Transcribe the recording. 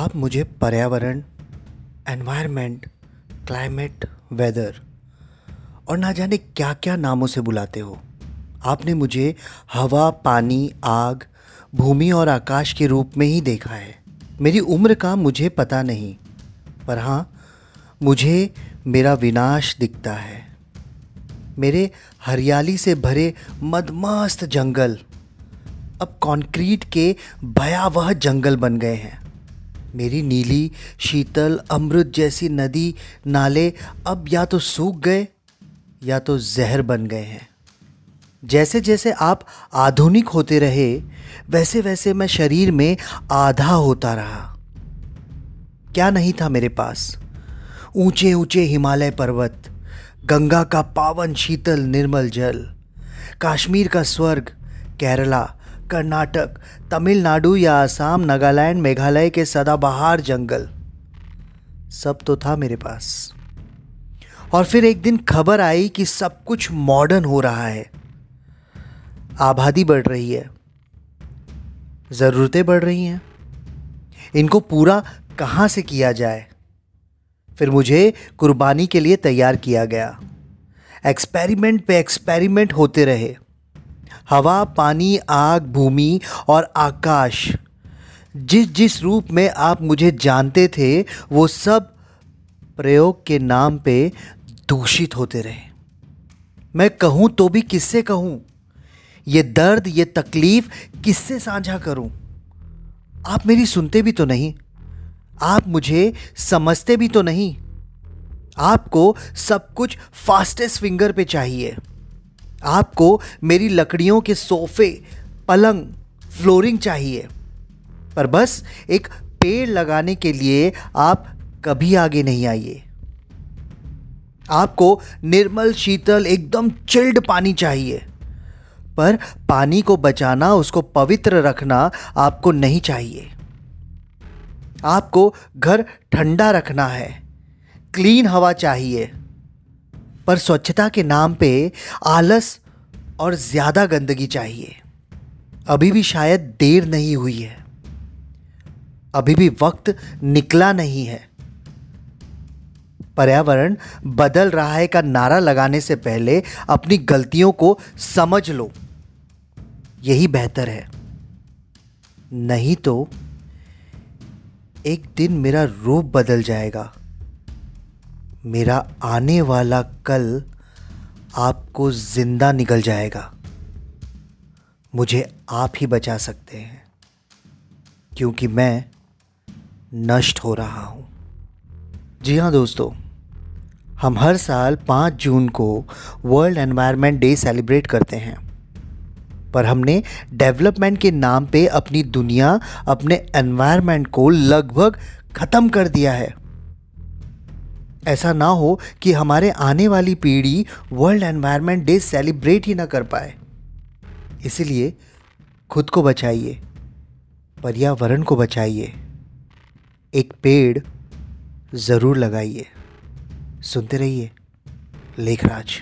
आप मुझे पर्यावरण, एनवायरनमेंट, क्लाइमेट, वेदर और ना जाने क्या क्या नामों से बुलाते हो। आपने मुझे हवा, पानी, आग, भूमि और आकाश के रूप में ही देखा है। मेरी उम्र का मुझे पता नहीं, पर हाँ, मुझे मेरा विनाश दिखता है। मेरे हरियाली से भरे मदमस्त जंगल अब कंक्रीट के भयावह जंगल बन गए हैं। मेरी नीली, शीतल, अमृत जैसी नदी, नाले अब या तो सूख गए या तो जहर बन गए हैं। जैसे जैसे आप आधुनिक होते रहे, वैसे वैसे मैं शरीर में आधा होता रहा। क्या नहीं था मेरे पास। ऊंचे ऊंचे हिमालय पर्वत, गंगा का पावन शीतल निर्मल जल, कश्मीर का स्वर्ग, केरला, कर्नाटक, तमिलनाडु या आसाम, नागालैंड, मेघालय के सदाबहार जंगल, सब तो था मेरे पास। और फिर एक दिन खबर आई कि सब कुछ मॉडर्न हो रहा है, आबादी बढ़ रही है, ज़रूरतें बढ़ रही हैं। इनको पूरा कहाँ से किया जाए? फिर मुझे कुर्बानी के लिए तैयार किया गया। एक्सपेरिमेंट पे एक्सपेरिमेंट होते रहे। हवा, पानी, आग, भूमि और आकाश, जिस जिस रूप में आप मुझे जानते थे, वो सब प्रयोग के नाम पे दूषित होते रहे। मैं कहूँ तो भी किससे कहूँ? ये दर्द, ये तकलीफ़ किससे साझा करूँ? आप मेरी सुनते भी तो नहीं, आप मुझे समझते भी तो नहीं। आपको सब कुछ फास्टेस्ट फिंगर पे चाहिए। आपको मेरी लकड़ियों के सोफे, पलंग, फ्लोरिंग चाहिए, पर बस एक पेड़ लगाने के लिए आप कभी आगे नहीं आइए। आपको निर्मल, शीतल, एकदम चिल्ड पानी चाहिए, पर पानी को बचाना, उसको पवित्र रखना आपको नहीं चाहिए। आपको घर ठंडा रखना है, क्लीन हवा चाहिए, पर स्वच्छता के नाम पे आलस और ज़्यादा गंदगी चाहिए। अभी भी शायद देर नहीं हुई है, अभी भी वक्त निकला नहीं है। पर्यावरण बदल रहा है का नारा लगाने से पहले अपनी गलतियों को समझ लो, यही बेहतर है। नहीं तो एक दिन मेरा रूप बदल जाएगा। मेरा आने वाला कल आपको जिंदा निगल जाएगा। मुझे आप ही बचा सकते हैं, क्योंकि मैं नष्ट हो रहा हूँ। जी हाँ दोस्तों, हम हर साल 5 जून को वर्ल्ड एनवायरनमेंट डे सेलिब्रेट करते हैं, पर हमने डेवलपमेंट के नाम पे अपनी दुनिया, अपने एनवायरनमेंट को लगभग ख़त्म कर दिया है। ऐसा ना हो कि हमारे आने वाली पीढ़ी वर्ल्ड एनवायरनमेंट डे सेलिब्रेट ही ना कर पाए। इसलिए खुद को बचाइए, पर्यावरण को बचाइए, एक पेड़ ज़रूर लगाइए। सुनते रहिए लेखराज।